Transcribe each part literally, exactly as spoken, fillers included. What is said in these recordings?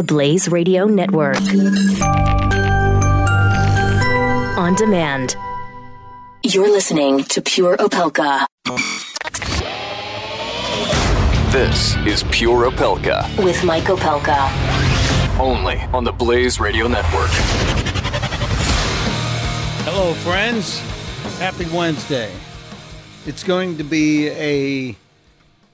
The Blaze Radio Network. On demand. You're listening to Pure Opelka. This is Pure Opelka. With Mike Opelka. Only on the Blaze Radio Network. Hello, friends. Happy Wednesday. It's going to be a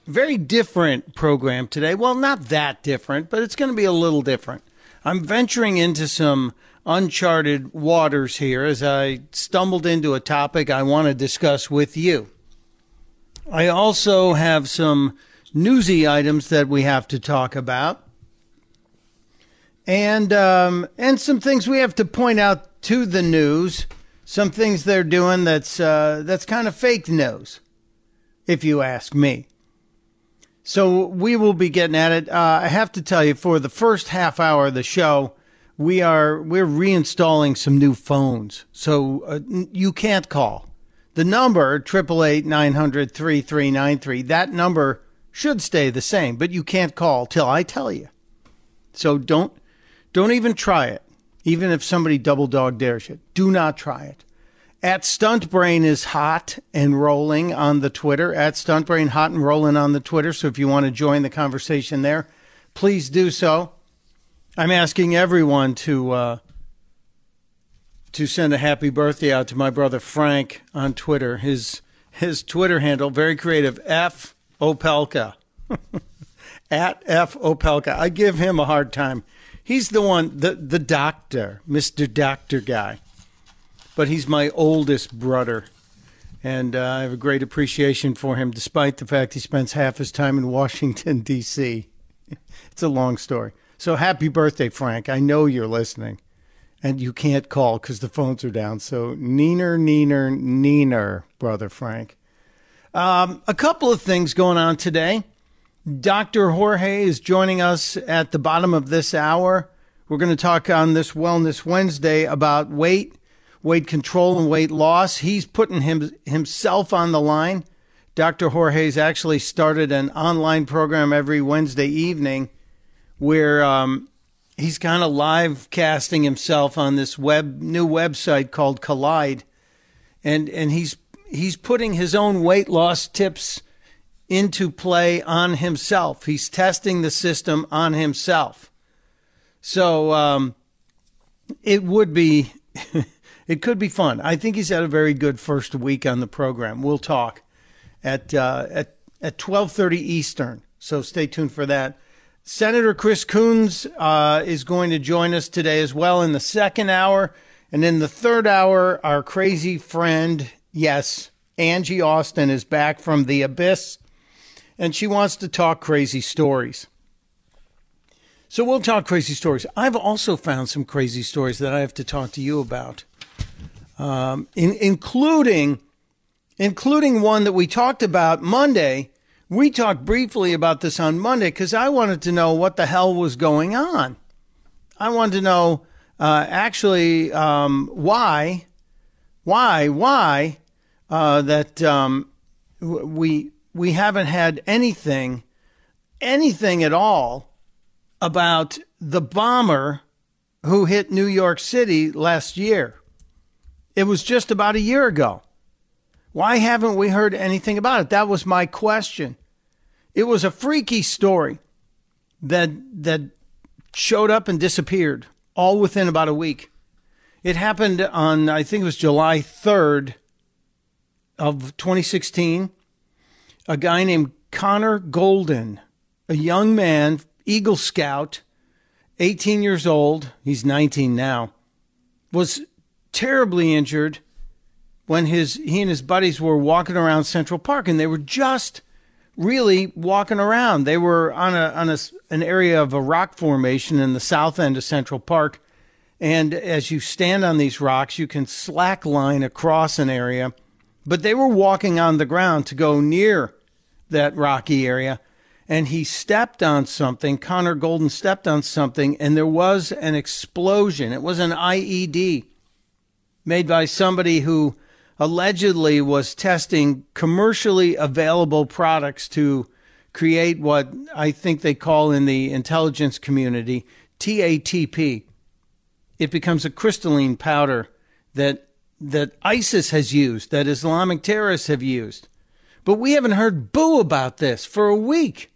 very different program today. Well, not that different, but it's going to be a little different. I'm venturing into some uncharted waters here as I stumbled into a topic I want to discuss with you. I also have some newsy items that we have to talk about. And um, and some things we have to point out to the news. Some things they're doing that's uh, that's kind of fake news, if you ask me. So we will be getting at it. Uh, I have to tell you, for the first half hour of the show, we are we're reinstalling some new phones, so uh, you can't call the number triple eight nine hundred three three nine three. That number should stay the same, but you can't call till I tell you. So don't don't even try it. Even if somebody double dog dares you, do not try it. At StuntBrain is hot and rolling on the Twitter. At StuntBrain, hot and rolling on the Twitter. So if you want to join the conversation there, please do so. I'm asking everyone to uh, to send a happy birthday out to my brother Frank on Twitter. His his Twitter handle, very creative, F Opelka. At F Opelka. I give him a hard time. He's the one, the the doctor, Mister Doctor guy. But he's my oldest brother, and uh, I have a great appreciation for him, despite the fact he spends half his time in Washington, D C It's a long story. So happy birthday, Frank. I know you're listening, and you can't call because the phones are down. So neener, neener, neener, brother Frank. Um, a couple of things going on today. Doctor Jorge is joining us at the bottom of this hour. We're going to talk on this Wellness Wednesday about weight, weight control and weight loss. He's putting him, himself on the line. Doctor Jorge's actually started an online program every Wednesday evening where um, he's kind of live casting himself on this web new website called Collide. And and he's he's putting his own weight loss tips into play on himself. He's testing the system on himself. So um, it would be... It could be fun. I think he's had a very good first week on the program. We'll talk at uh, at at twelve thirty Eastern, so stay tuned for that. Senator Chris Coons uh, is going to join us today as well in the second hour. And in the third hour, our crazy friend, yes, Angie Austin is back from the abyss, and she wants to talk crazy stories. So we'll talk crazy stories. I've also found some crazy stories that I have to talk to you about. Um, in, including, including one that we talked about Monday. We talked briefly about this on Monday because I wanted to know what the hell was going on. I wanted to know, uh, actually, um, why, why, why, uh, that, um, we, we haven't had anything, anything at all about the bomber who hit New York City last year. It was just about a year ago. Why haven't we heard anything about it? That was my question. It was a freaky story that that showed up and disappeared all within about a week. It happened on, I think it was July third of twenty sixteen. A guy named Connor Golden, a young man, Eagle Scout, eighteen years old. He's nineteen now. Was terribly injured when his he and his buddies were walking around Central Park, and they were just really walking around. They were on a on a, an area of a rock formation in the south end of Central Park, and as you stand on these rocks, you can slack line across an area, but they were walking on the ground to go near that rocky area, and he stepped on something. Connor Golden stepped on something, and there was an explosion. It was an I E D. Made by somebody who allegedly was testing commercially available products to create what I think they call in the intelligence community T A T P, it becomes a crystalline powder that that ISIS has used, that Islamic terrorists have used. But we haven't heard boo about this for a week.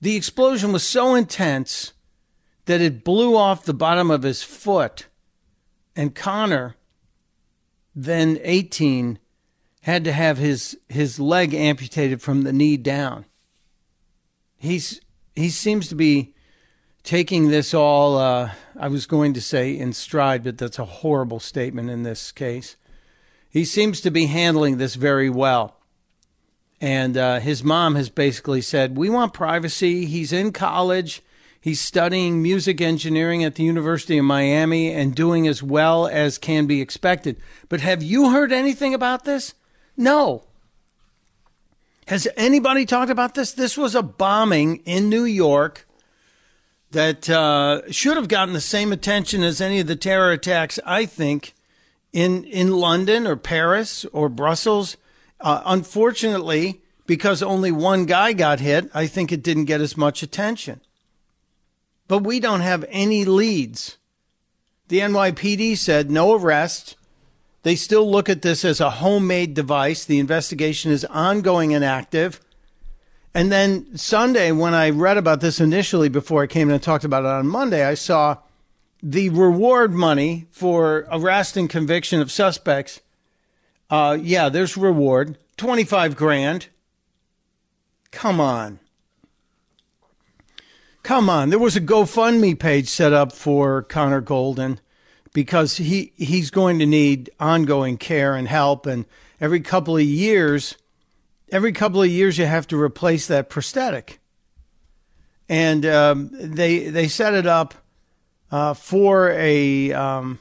The explosion was so intense that it blew off the bottom of his foot. And Connor, then eighteen, had to have his, his leg amputated from the knee down. He's he seems to be taking this all, uh, I was going to say in stride, but that's a horrible statement in this case. He seems to be handling this very well. And uh, his mom has basically said, we want privacy. He's in college. He's studying music engineering at the University of Miami and doing as well as can be expected. But have you heard anything about this? No. Has anybody talked about this? This was a bombing in New York that uh, should have gotten the same attention as any of the terror attacks, I think, in, in London or Paris or Brussels. Uh, unfortunately, because only one guy got hit, I think it didn't get as much attention. But we don't have any leads. The N Y P D said no arrest. They still look at this as a homemade device. The investigation is ongoing and active. And then Sunday, when I read about this initially before I came in and talked about it on Monday, I saw the reward money for arrest and conviction of suspects. Uh, yeah, there's reward, twenty-five grand. Come on. Come on. There was a GoFundMe page set up for Connor Golden because he, he's going to need ongoing care and help. And every couple of years... Every couple of years, you have to replace that prosthetic. And um, they they set it up uh, for a, um,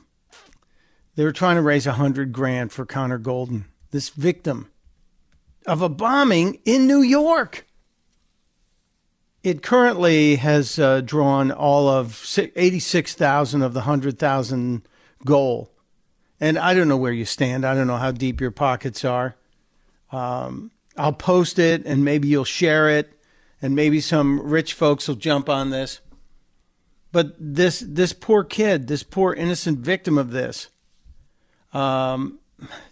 they were trying to raise one hundred grand for Connor Golden, this victim of a bombing in New York. It currently has uh, drawn all of eighty-six thousand of the one hundred thousand goal. And I don't know where you stand. I don't know how deep your pockets are. Um I'll post it and maybe you'll share it and maybe some rich folks will jump on this. But this this poor kid, this poor innocent victim of this, um,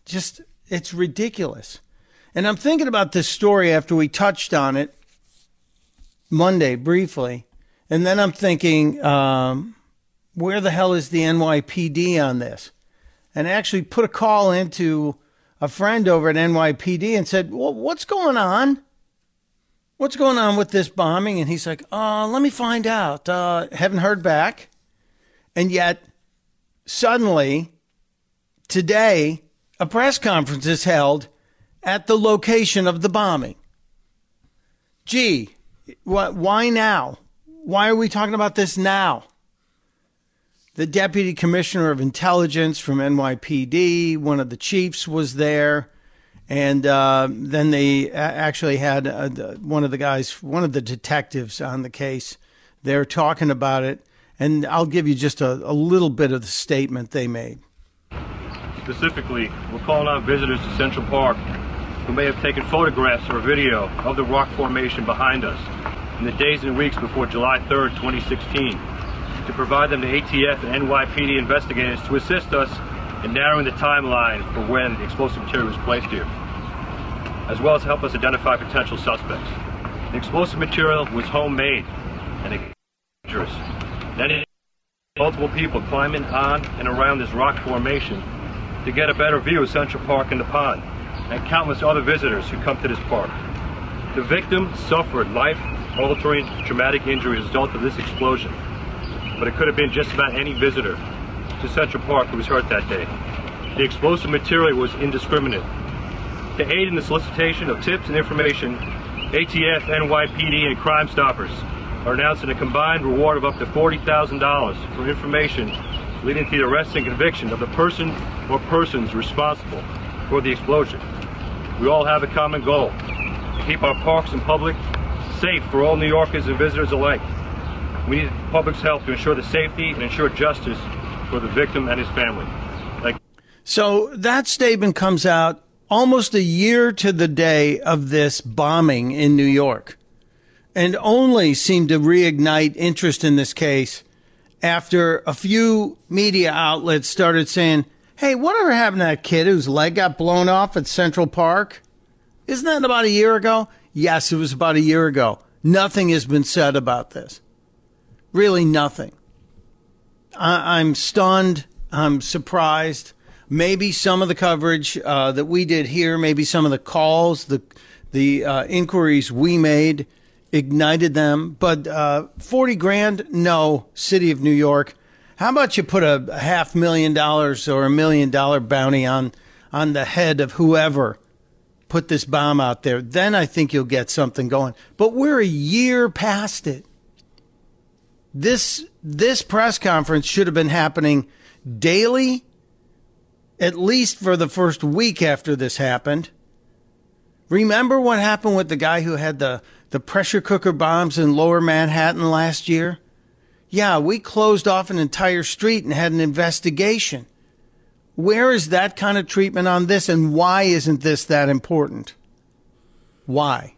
just, it's ridiculous. And I'm thinking about this story after we touched on it Monday briefly. And then I'm thinking, um, where the hell is the N Y P D on this? And I actually put a call into a friend over at N Y P D and said, well, what's going on? What's going on with this bombing? And he's like, oh, let me find out. Uh, haven't heard back. And yet suddenly today, a press conference is held at the location of the bombing. Gee, wh- why now? Why are we talking about this now? The deputy commissioner of intelligence from N Y P D, one of the chiefs, was there. And uh, then they actually had uh, the, one of the guys, one of the detectives on the case. They're talking about it. And I'll give you just a, a little bit of the statement they made. Specifically, we're calling out visitors to Central Park who may have taken photographs or video of the rock formation behind us in the days and weeks before July third, twenty sixteen. To provide them to A T F and N Y P D investigators to assist us in narrowing the timeline for when the explosive material was placed here, as well as help us identify potential suspects. The explosive material was homemade and dangerous. That is, multiple people climbing on and around this rock formation to get a better view of Central Park and the pond, and countless other visitors who come to this park. The victim suffered life-altering traumatic injury as a result of this explosion, but it could have been just about any visitor to Central Park who was hurt that day. The explosive material was indiscriminate. To aid in the solicitation of tips and information, A T F, N Y P D, and Crime Stoppers are announcing a combined reward of up to forty thousand dollars for information leading to the arrest and conviction of the person or persons responsible for the explosion. We all have a common goal, to keep our parks and public safe for all New Yorkers and visitors alike. We need the public's help to ensure the safety and ensure justice for the victim and his family. Like- so that statement comes out almost a year to the day of this bombing in New York. and only seemed to reignite interest in this case after a few media outlets started saying, hey, whatever happened to that kid whose leg got blown off at Central Park? Isn't that about a year ago? Yes, it was about a year ago. Nothing has been said about this. Really nothing. I- I'm stunned. I'm surprised. Maybe some of the coverage uh, that we did here, maybe some of the calls, the the uh, inquiries we made ignited them. But uh, forty grand, no, City of New York. How about you put a half million dollars or a million dollar bounty on on the head of whoever put this bomb out there? Then I think you'll get something going. But we're a year past it. This this press conference should have been happening daily, at least for the first week after this happened. Remember what happened with the guy who had the, the pressure cooker bombs in Lower Manhattan last year? Yeah, we closed off an entire street and had an investigation. Where is that kind of treatment on this, and why isn't this that important? Why?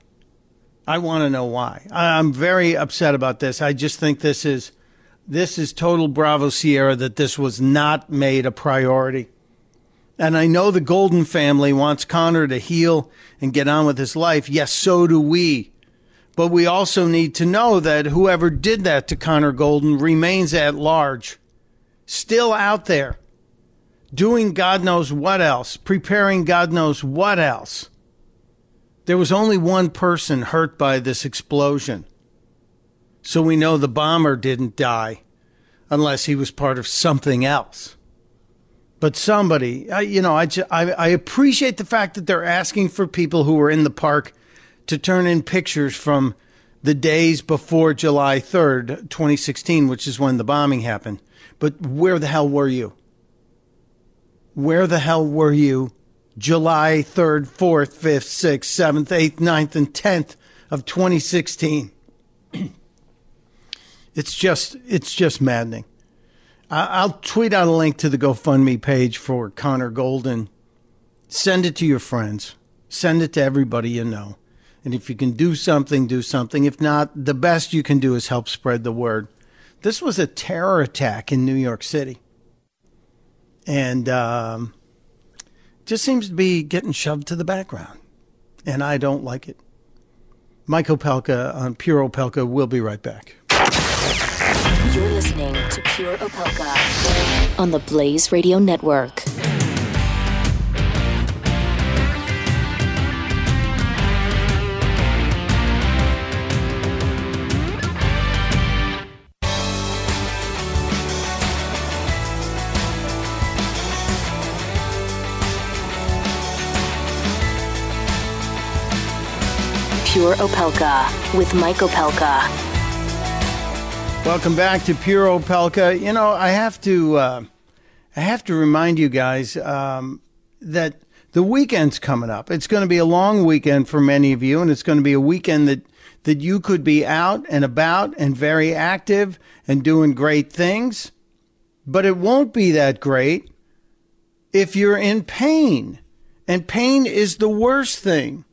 I want to know why. I'm very upset about this. I just think this is this is total Bravo Sierra that this was not made a priority. And I know the Golden family wants Connor to heal and get on with his life. Yes, so do we. But we also need to know that whoever did that to Connor Golden remains at large, still out there, doing God knows what else, preparing God knows what else. There was only one person hurt by this explosion. So we know the bomber didn't die unless he was part of something else. But somebody, I, you know, I, just, I, I appreciate the fact that they're asking for people who were in the park to turn in pictures from the days before July third, twenty sixteen, which is when the bombing happened. But where the hell were you? Where the hell were you July third, fourth, fifth, sixth, seventh, eighth, ninth, and tenth of twenty sixteen? It's just, it's just maddening. I'll tweet out a link to the GoFundMe page for Connor Golden. Send it to your friends. Send it to everybody you know. And if you can do something, do something. If not, the best you can do is help spread the word. This was a terror attack in New York City. And um, just seems to be getting shoved to the background. And I don't like it. Mike Opelka on Pure Opelka. We'll be right back. You're listening to Pure Opelka on the Blaze Radio Network. Pure Opelka with Mike Opelka. Welcome back to Pure Opelka. You know, I have to, uh, I have to remind you guys um, that the weekend's coming up. It's going to be a long weekend for many of you, and it's going to be a weekend that that you could be out and about and very active and doing great things. But it won't be that great if you're in pain, and pain is the worst thing.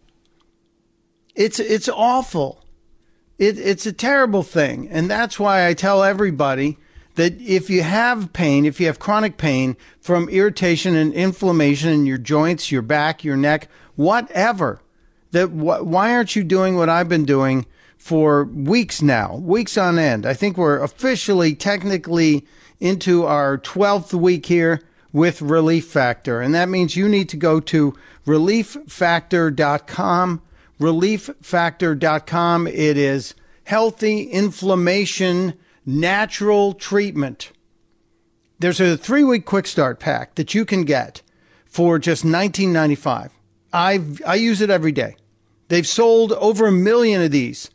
It's it's awful. It, it's a terrible thing. And that's why I tell everybody that if you have pain, if you have chronic pain from irritation and inflammation in your joints, your back, your neck, whatever, that wh- why aren't you doing what I've been doing for weeks now, weeks on end? I think we're officially, technically into our twelfth week here with Relief Factor. And that means you need to go to relief factor dot com. relief factor dot com. It is healthy inflammation, natural treatment. There's a three-week quick start pack that you can get for just nineteen ninety-five. I I use it every day. They've sold over a million of these,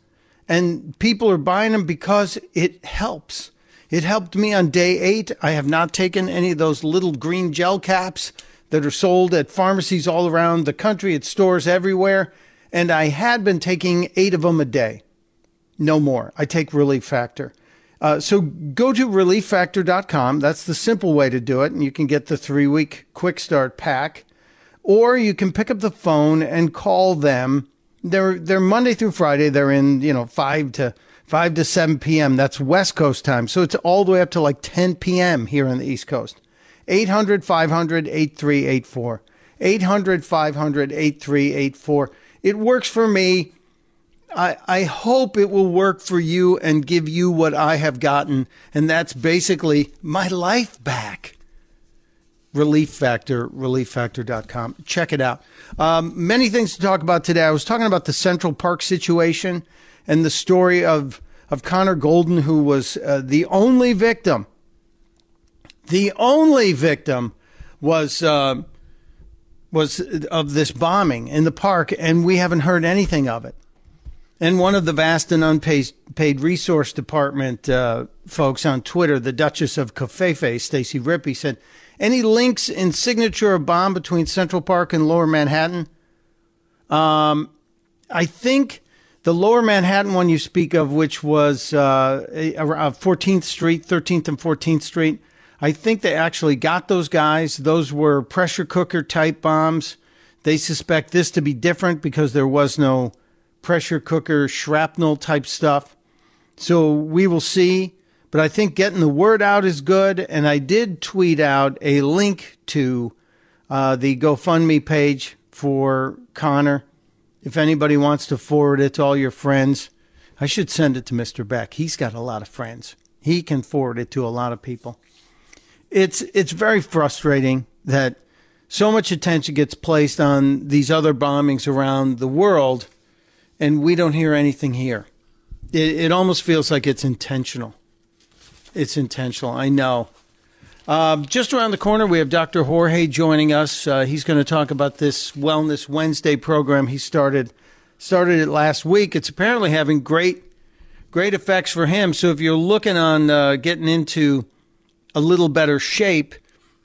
and people are buying them because it helps. It helped me on day eight. I have not taken any of those little green gel caps that are sold at pharmacies all around the country, at stores everywhere. And I had been taking eight of them a day. No more. I take Relief Factor. Uh, so go to relief factor dot com. That's the simple way to do it. And you can get the three-week quick start pack. Or you can pick up the phone and call them they're they're Monday through Friday. They're in, you know, five to five to seven p.m. That's West Coast time. So it's all the way up to like ten p.m. here on the East Coast. eight hundred, five hundred, eighty-three eighty-four. eight hundred, five hundred, eighty-three eighty-four. It works for me. I, I hope it will work for you and give you what I have gotten. And that's basically my life back. Relief Factor, relief factor dot com. Check it out. Um, many things to talk about today. I was talking about the Central Park situation and the story of, of Connor Golden, who was uh, the only victim. The only victim was... Uh, was of this bombing in the park, and we haven't heard anything of it. And one of the vast and unpaid paid resource department uh, folks on Twitter, the Duchess of Covfefe, Stacey Rippey, said, any links in signature of bomb between Central Park and Lower Manhattan? Um, I think the Lower Manhattan one you speak of, which was uh, around fourteenth street, thirteenth and fourteenth street, I think they actually got those guys. Those were pressure cooker type bombs. They suspect this to be different because there was no pressure cooker shrapnel type stuff. So we will see. But I think getting the word out is good. And I did tweet out a link to uh, the GoFundMe page for Connor. If anybody wants to forward it to all your friends, I should send it to Mister Beck. He's got a lot of friends. He can forward it to a lot of people. It's it's very frustrating that so much attention gets placed on these other bombings around the world, and we don't hear anything here. It, it almost feels like it's intentional. It's intentional, I know. Uh, just around the corner, we have Doctor Jorge joining us. Uh, he's going to talk about this Wellness Wednesday program he started. Started it last week. It's apparently having great, great effects for him. So if you're looking on uh, getting into a little better shape,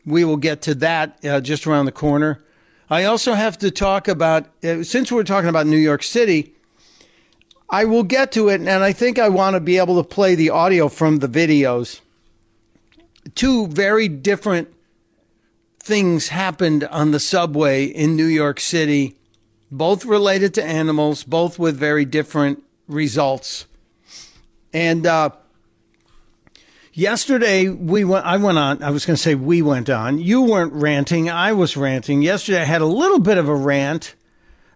we will get to that uh, just around the corner. I also have to talk about, uh, since we're talking about New York City, I will get to it, and I think I want to be able to play the audio from the videos. Two very different things happened on the subway in New York City, both related to animals, both with very different results. And, uh, Yesterday, we went, I went on, I was going to say we went on. You weren't ranting. I was ranting. Yesterday, I had a little bit of a rant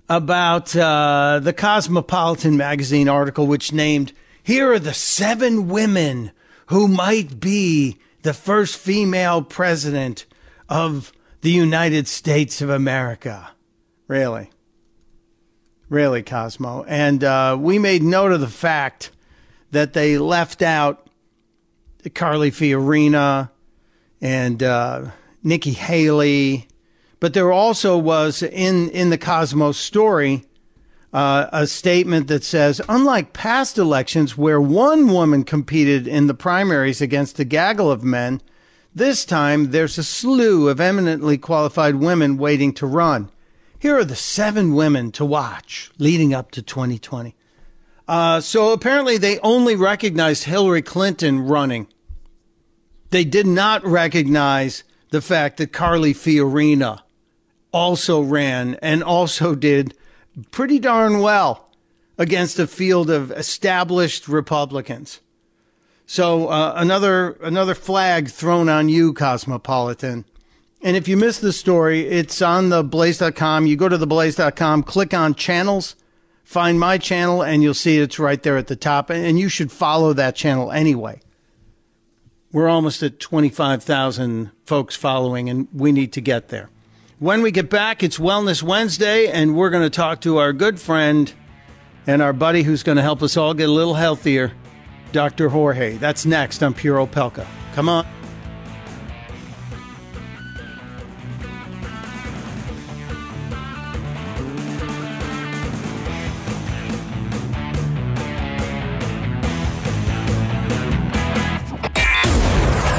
about uh, the Cosmopolitan magazine article, which named, here are the seven women who might be the first female president of the United States of America. Really? Really, Cosmo. And uh, we made note of the fact that they left out Carly Fiorina and uh, Nikki Haley. But there also was, in, in the Cosmos story, uh, a statement that says, unlike past elections where one woman competed in the primaries against a gaggle of men, this time there's a slew of eminently qualified women waiting to run. Here are the seven women to watch leading up to twenty twenty. Uh, so apparently they only recognized Hillary Clinton running. They did not recognize the fact that Carly Fiorina also ran and also did pretty darn well against a field of established Republicans. So uh, another another flag thrown on you, Cosmopolitan. And if you missed the story, it's on the blaze dot com. You go to the blaze dot com, click on channels, find my channel, and you'll see it's right there at the top. And you should follow that channel anyway. We're almost at twenty-five thousand folks following, and we need to get there. When we get back, it's Wellness Wednesday, and we're going to talk to our good friend and our buddy who's going to help us all get a little healthier, Doctor Jorge. That's next on Pure Opelka. Come on.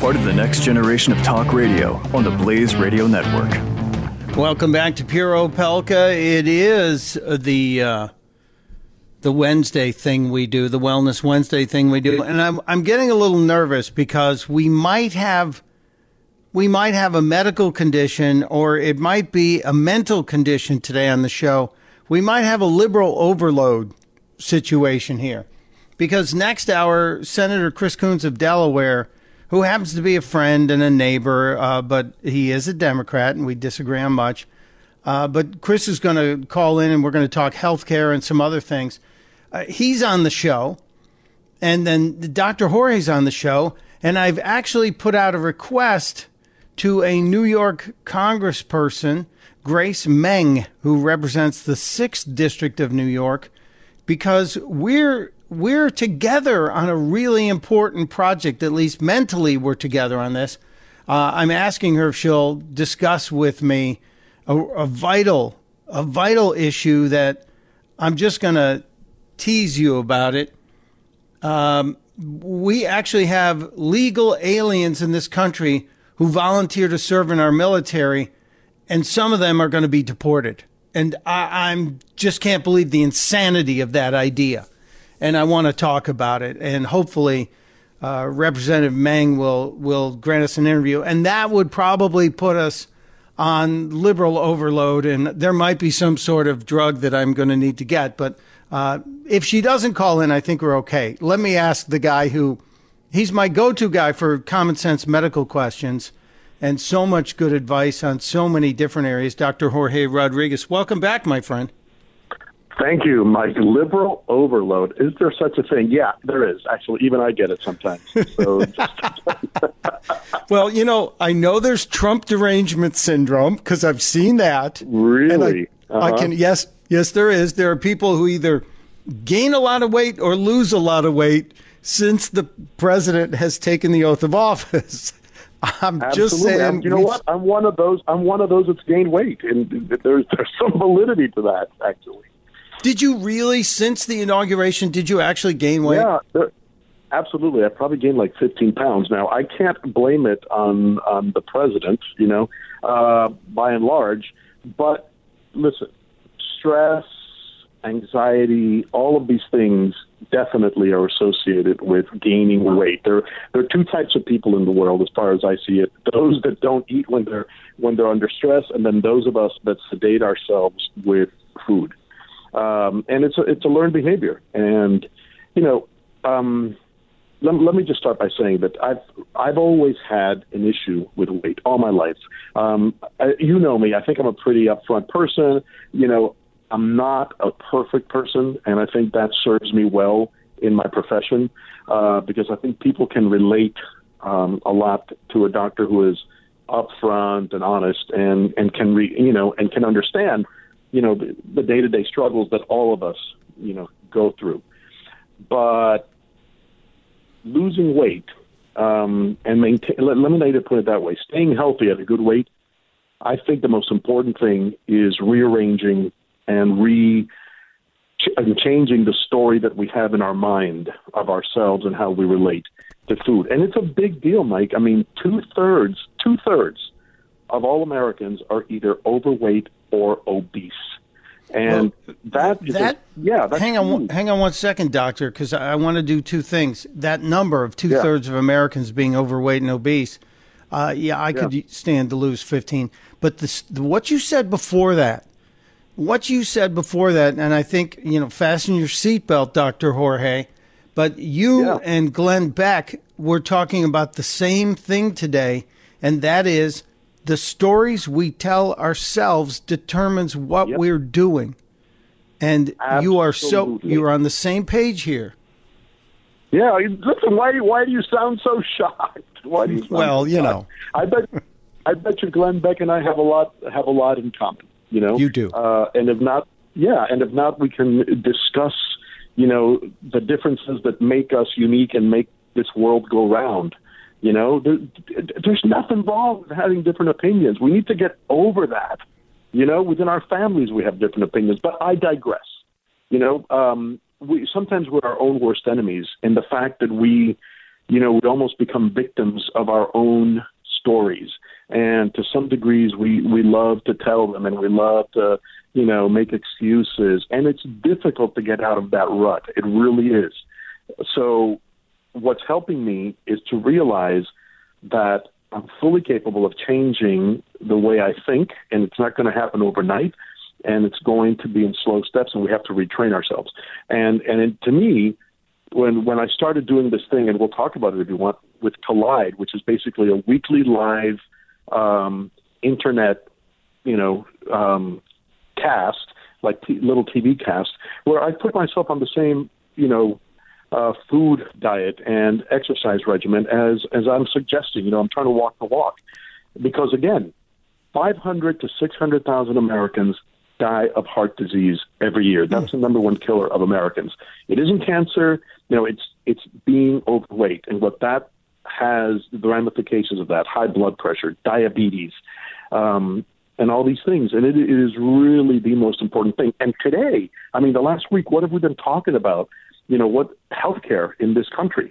Part of the next generation of talk radio on the Blaze Radio Network. Welcome back to Pure Opelka. It is the uh, the Wednesday thing we do, the Wellness Wednesday thing we do, and I'm I'm getting a little nervous because we might have we might have a medical condition, or it might be a mental condition today on the show. We might have a liberal overload situation here, because next hour, Senator Chris Coons of Delaware, who happens to be a friend and a neighbor, uh, but he is a Democrat and we disagree on much. Uh, but Chris is going to call in and we're going to talk healthcare and some other things. Uh, he's on the show. And then Doctor Jorge's on the show. And I've actually put out a request to a New York congressperson, Grace Meng, who represents the sixth District of New York, because we're We're together on a really important project. At least mentally, we're together on this. Uh, I'm asking her if she'll discuss with me a, a vital, a vital issue that I'm just going to tease you about it. Um, we actually have legal aliens in this country who volunteer to serve in our military, and some of them are going to be deported. And I, I'm just can't believe the insanity of that idea. And I want to talk about it. And hopefully uh, Representative Meng will, will grant us an interview. And that would probably put us on liberal overload. And there might be some sort of drug that I'm going to need to get. But uh, if she doesn't call in, I think we're okay. Let me ask the guy who, he's my go-to guy for common sense medical questions and so much good advice on so many different areas, Doctor Jorge Rodriguez. Welcome back, my friend. Thank you, Mike. Liberal overload. Is there such a thing? Yeah, there is. Actually, even I get it sometimes. So. Well, you know, I know there's Trump derangement syndrome because I've seen that. Really? I, uh-huh. I can. Yes, yes, there is. There are people who either gain a lot of weight or lose a lot of weight since the president has taken the oath of office. I'm Absolutely. just saying. You know what? I'm one of those. I'm one of those that's gained weight, and there's there's some validity to that, actually. Did you really, since the inauguration, did you actually gain weight? Yeah, absolutely. I probably gained like fifteen pounds. Now, I can't blame it on, on the president, you know, uh, by and large. But listen, stress, anxiety, all of these things definitely are associated with gaining weight. There, there are two types of people in the world, as far as I see it: those that don't eat when they're when they're under stress, and then those of us that sedate ourselves with food. Um, and it's a, it's a learned behavior. And, you know, um, let, let me just start by saying that I've I've always had an issue with weight all my life. Um, I, you know me. I think I'm a pretty upfront person. You know, I'm not a perfect person, and I think that serves me well in my profession uh, because I think people can relate um, a lot to a doctor who is upfront and honest and, and can re, you know and can understand you know, the, the day-to-day struggles that all of us, you know, go through. But losing weight um, and maintain, let, let me not even put it that way, staying healthy at a good weight, I think the most important thing is rearranging and re ch- and changing the story that we have in our mind of ourselves and how we relate to food. And it's a big deal, Mike. I mean, two-thirds, two-thirds of all Americans are either overweight or obese. And well, that, is that a, yeah, that's hang on, huge. hang on one second, doctor, because I, I want to do two things. That number of two yeah. thirds of Americans being overweight and obese. Uh, yeah, I could yeah. stand to lose fifteen. But this, what you said before that, what you said before that, and I think, you know, fasten your seatbelt, Doctor Jorge. But you yeah. and Glenn Beck were talking about the same thing today, and that is, the stories we tell ourselves determines what yep. we're doing. And Absolutely. you are so you're on the same page here. Yeah, listen, why why do you sound so shocked? Why do you sound Well, you shocked? know. I bet I bet you Glenn Beck and I have a lot have a lot in common, you know. You do. Uh, and if not, yeah, and if not we can discuss, you know, the differences that make us unique and make this world go round. You know, there, there's nothing wrong with having different opinions. We need to get over that. You know, within our families, we have different opinions. But I digress. You know, um, we sometimes we're our own worst enemies, and the fact that we, you know, would almost become victims of our own stories. And to some degrees, we, we love to tell them, and we love to, you know, make excuses. And it's difficult to get out of that rut. It really is. So what's helping me is to realize that I'm fully capable of changing the way I think, and it's not going to happen overnight, and it's going to be in slow steps, and we have to retrain ourselves. And and it, to me, when when I started doing this thing, and we'll talk about it if you want, with Collide, which is basically a weekly live um, internet, you know, um, cast, like t- little T V cast, where I put myself on the same, you know, Uh, food diet and exercise regimen as as I'm suggesting. You know, I'm trying to walk the walk, because again, five hundred to six hundred thousand Americans die of heart disease every year. That's the number one killer of Americans. It isn't cancer. You know, it's it's being overweight, and what that has, the ramifications of that: high blood pressure, diabetes, um, and all these things. And it, it is really the most important thing. And today, I mean, the last week, what have we been talking about? You know, what healthcare in this country,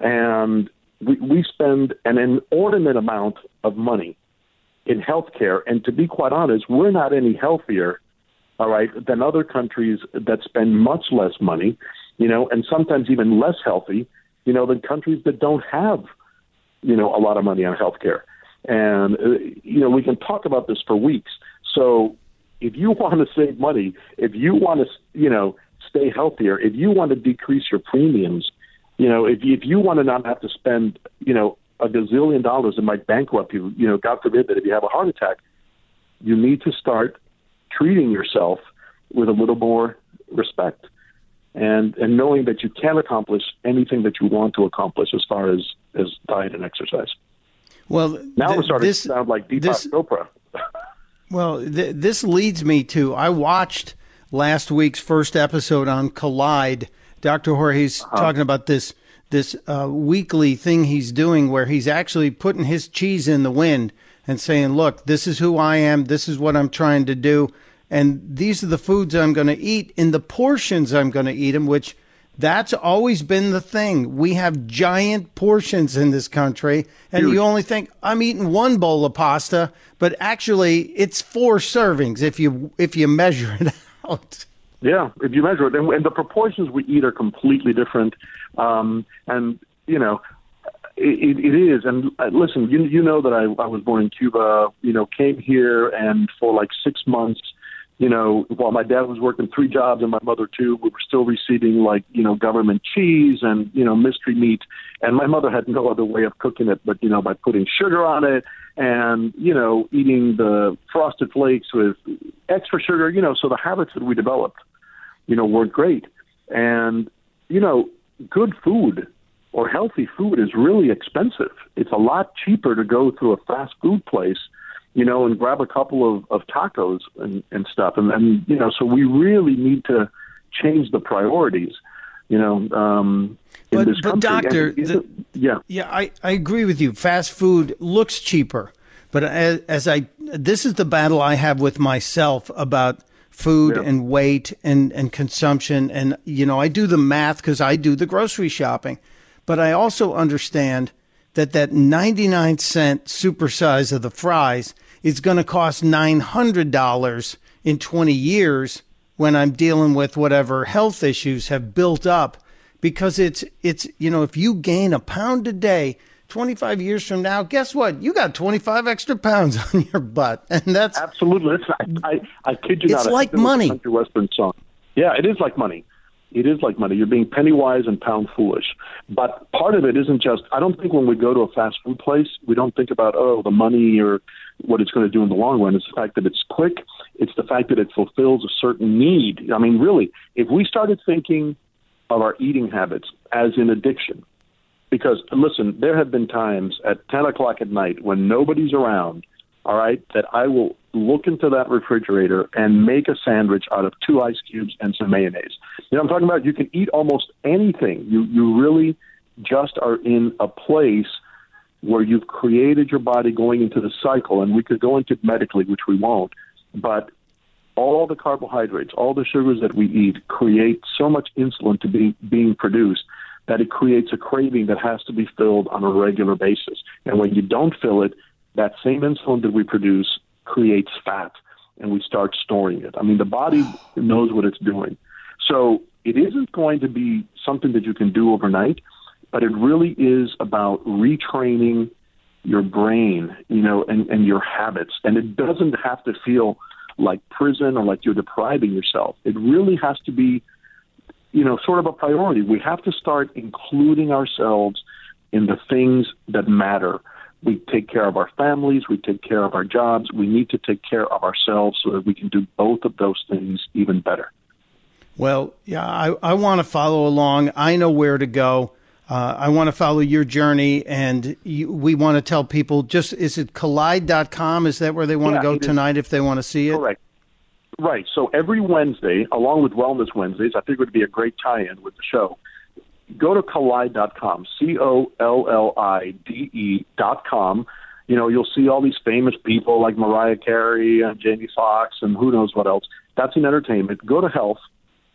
and we, we spend an inordinate amount of money in healthcare. And to be quite honest, we're not any healthier, all right, than other countries that spend much less money, you know, and sometimes even less healthy, you know, than countries that don't have, you know, a lot of money on healthcare. And uh, you know, we can talk about this for weeks. So if you want to save money, if you want to, you know, stay healthier, if you want to decrease your premiums, you know, if, if you want to not have to spend, you know, a gazillion dollars that might bankrupt you, you know, God forbid that if you have a heart attack, you need to start treating yourself with a little more respect, and, and knowing that you can accomplish anything that you want to accomplish as far as, as diet and exercise. Well, now th- we're starting this, to sound like Deepak this, Chopra. well, th- this leads me to, I watched last week's first episode on Collide. Doctor Jorge's uh-huh. talking about this this uh, weekly thing he's doing, where he's actually putting his cheese in the wind and saying, look, this is who I am. This is what I'm trying to do. And these are the foods I'm going to eat in the portions I'm going to eat them, which that's always been the thing. We have giant portions in this country. And Dude. You only think I'm eating one bowl of pasta, but actually it's four servings if you if you measure it out. Yeah, if you measure it. And, and the proportions we eat are completely different. Um, and, you know, it, it is. And uh, listen, you you know that I, I was born in Cuba, you know, came here, and for like six months, you know, while my dad was working three jobs and my mother two, we were still receiving, like, you know, government cheese and, you know, mystery meat. And my mother had no other way of cooking it but, you know, by putting sugar on it and, you know, eating the Frosted Flakes with extra sugar, you know. So the habits that we developed, you know, were great. And, you know, good food or healthy food is really expensive. It's a lot cheaper to go to a fast food place, you know, and grab a couple of, of tacos and, and stuff. And, and, you know, so we really need to change the priorities, you know, um, in but, this but country. But, Doctor, and, the, yeah, yeah, I, I agree with you. Fast food looks cheaper. But as, as I this is the battle I have with myself about food yeah. and weight and, and consumption. And, you know, I do the math because I do the grocery shopping. But I also understand that that ninety-nine cent supersize of the fries is going to cost nine hundred dollars in twenty years when I'm dealing with whatever health issues have built up, because it's, it's, you know, if you gain a pound a day, twenty-five years from now, guess what? You got twenty-five extra pounds on your butt. And that's absolutely, I, I, I kid you it's not. It's like money. Country western song. Yeah, it is like money. It is like money. You're being penny wise and pound foolish. But part of it isn't just, I don't think when we go to a fast food place, we don't think about, oh, the money or what it's going to do in the long run. It's the fact that it's quick. It's the fact that it fulfills a certain need. I mean, really, if we started thinking of our eating habits as an addiction, because, listen, there have been times at ten o'clock at night when nobody's around, all right, that I will look into that refrigerator and make a sandwich out of two ice cubes and some mayonnaise. You know what I'm talking about? You can eat almost anything. You you really just are in a place where you've created your body going into the cycle, and we could go into it medically, which we won't, but all the carbohydrates, all the sugars that we eat create so much insulin to be being produced that it creates a craving that has to be filled on a regular basis. And when you don't fill it, that same insulin that we produce creates fat, and we start storing it. I mean, the body knows what it's doing. So it isn't going to be something that you can do overnight, but it really is about retraining your brain, you know, and, and your habits. And it doesn't have to feel like prison or like you're depriving yourself. It really has to be, you know, sort of a priority. We have to start including ourselves in the things that matter. We take care of our families. We take care of our jobs. We need to take care of ourselves so that we can do both of those things even better. Well, yeah, I, I want to follow along. I know where to go. Uh, I want to follow your journey, and you, we want to tell people, just, is it collide dot com? Is that where they want yeah, to go tonight if they want to see it? Correct. Right. So every Wednesday, along with Wellness Wednesdays, I think it would be a great tie-in with the show. Go to collide dot com, C O L L I D E dot com. You know, you'll see all these famous people like Mariah Carey and Jamie Foxx and who knows what else. That's in entertainment. Go to health,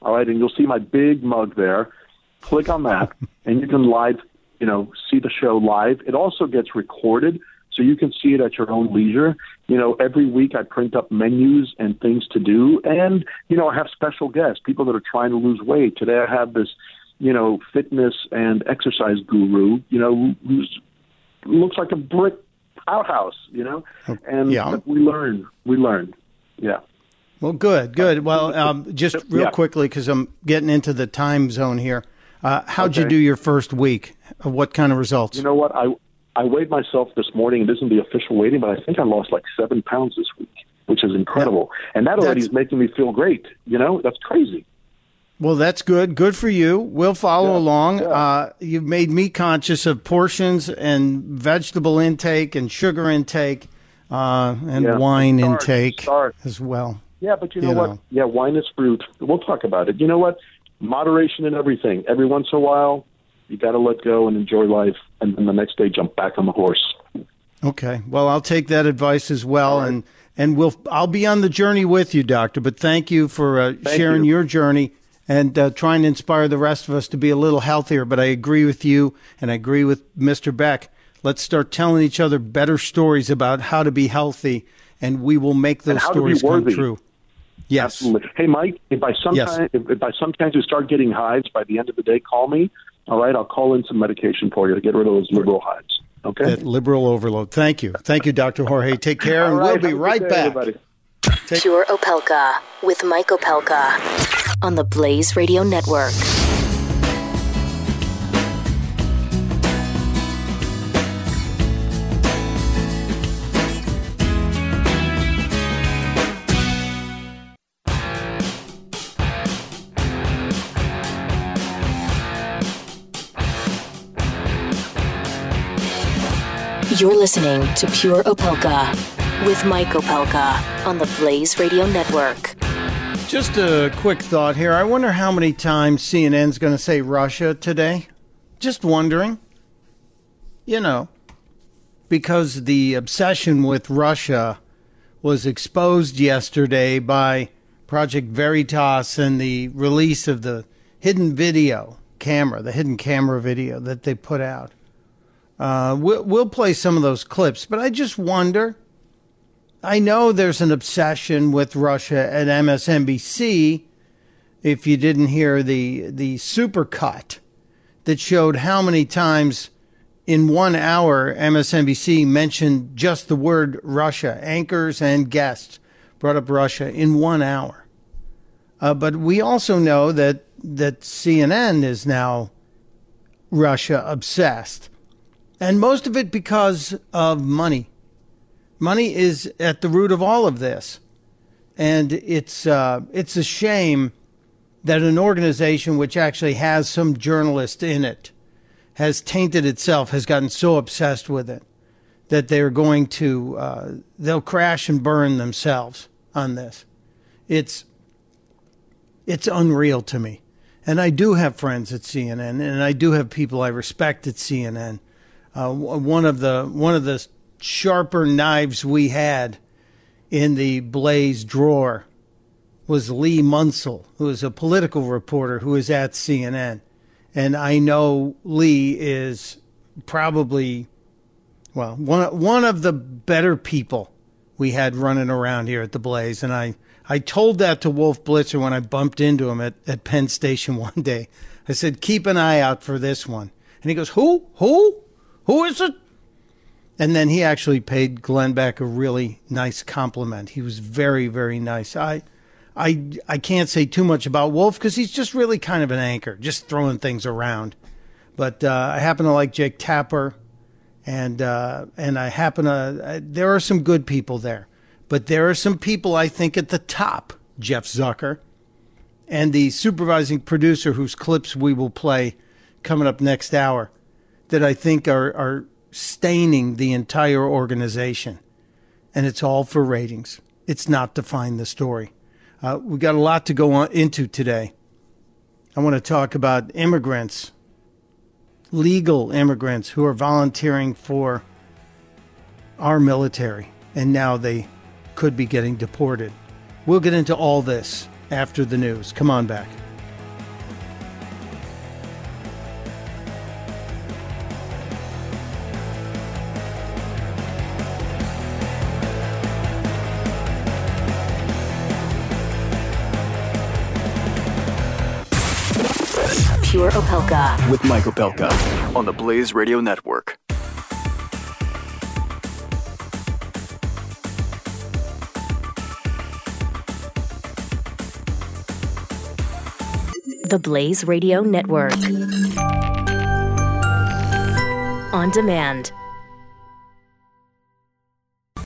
all right, and you'll see my big mug there. Click on that, and you can live, you know, see the show live. It also gets recorded, so you can see it at your own leisure. You know, every week I print up menus and things to do, and, you know, I have special guests, people that are trying to lose weight. Today I have this, you know, fitness and exercise guru, you know, who looks like a brick outhouse, you know, and yeah. we learn, we learn, yeah. Well, good, good. Well, um, just real yeah. quickly, because I'm getting into the time zone here. Uh, how'd okay. you do your first week? What kind of results? You know what? I I weighed myself this morning. It isn't the official weighting, but I think I lost like seven pounds this week, which is incredible. Yeah. And that already that's, is making me feel great. You know, that's crazy. Well, that's good. Good for you. We'll follow yeah. along. Yeah. Uh, you've made me conscious of portions and vegetable intake and sugar intake uh, and yeah. wine start, intake start. as well. Yeah, but you know you what? Know. Yeah, wine is fruit. We'll talk about it. You know what? Moderation in everything. Every once in a while, you got to let go and enjoy life, and then the next day jump back on the horse. Okay. Well, I'll take that advice as well, right. and and we'll I'll be on the journey with you, Doctor. But thank you for uh, thank sharing you. your journey and uh, trying to inspire the rest of us to be a little healthier. But I agree with you, and I agree with Mister Beck. Let's start telling each other better stories about how to be healthy, and we will make those stories come true. Yes. Absolutely. Hey, Mike, if by some yes. time, if, if by sometimes you start getting hives by the end of the day, call me. All right. I'll call in some medication for you to get rid of those liberal hives. Okay. That liberal overload. Thank you. Thank you, Doctor Jorge. Take care. And right, we'll be right day, back. Everybody. Take- Pure Opelka with Mike Opelka on the Blaze Radio Network. You're listening to Pure Opelka with Mike Opelka on the Blaze Radio Network. Just a quick thought here. I wonder how many times C N N's going to say Russia today. Just wondering. You know, because the obsession with Russia was exposed yesterday by Project Veritas and the release of the hidden video camera, the hidden camera video that they put out. Uh, we'll, we'll play some of those clips, but I just wonder, I know there's an obsession with Russia at M S N B C, if you didn't hear the, the super cut that showed how many times in one hour M S N B C mentioned just the word Russia. Anchors and guests brought up Russia in one hour. Uh, but we also know that, that C N N is now Russia obsessed. And most of it because of money. Money is at the root of all of this. And it's uh, it's a shame that an organization which actually has some journalists in it has tainted itself, has gotten so obsessed with it that they're going to, uh, they'll crash and burn themselves on this. It's it's unreal to me. And I do have friends at C N N, and I do have people I respect at C N N. Uh, one of the one of the sharper knives we had in the Blaze drawer was Lee Munsell, who is a political reporter who is at C N N. And I know Lee is probably, well, one, one of the better people we had running around here at the Blaze. And I, I told that to Wolf Blitzer when I bumped into him at, at Penn Station one day. I said, keep an eye out for this one. And he goes, who? Who? Who is it? And then he actually paid Glenn Beck a really nice compliment. He was very, very nice. I I, I can't say too much about Wolf because he's just really kind of an anchor, just throwing things around. But uh, I happen to like Jake Tapper, and uh, and I happen to uh, – there are some good people there. But there are some people, I think, at the top, Jeff Zucker, and the supervising producer whose clips we will play coming up next hour, that I think are, are staining the entire organization. And it's all for ratings. It's not to find the story. Uh, we got a lot to go on into today. I want to talk about immigrants, legal immigrants who are volunteering for our military, and now they could be getting deported. We'll get into all this after the news. Come on back. Pure Opelka with Mike Opelka on the Blaze Radio Network. The Blaze Radio Network on demand.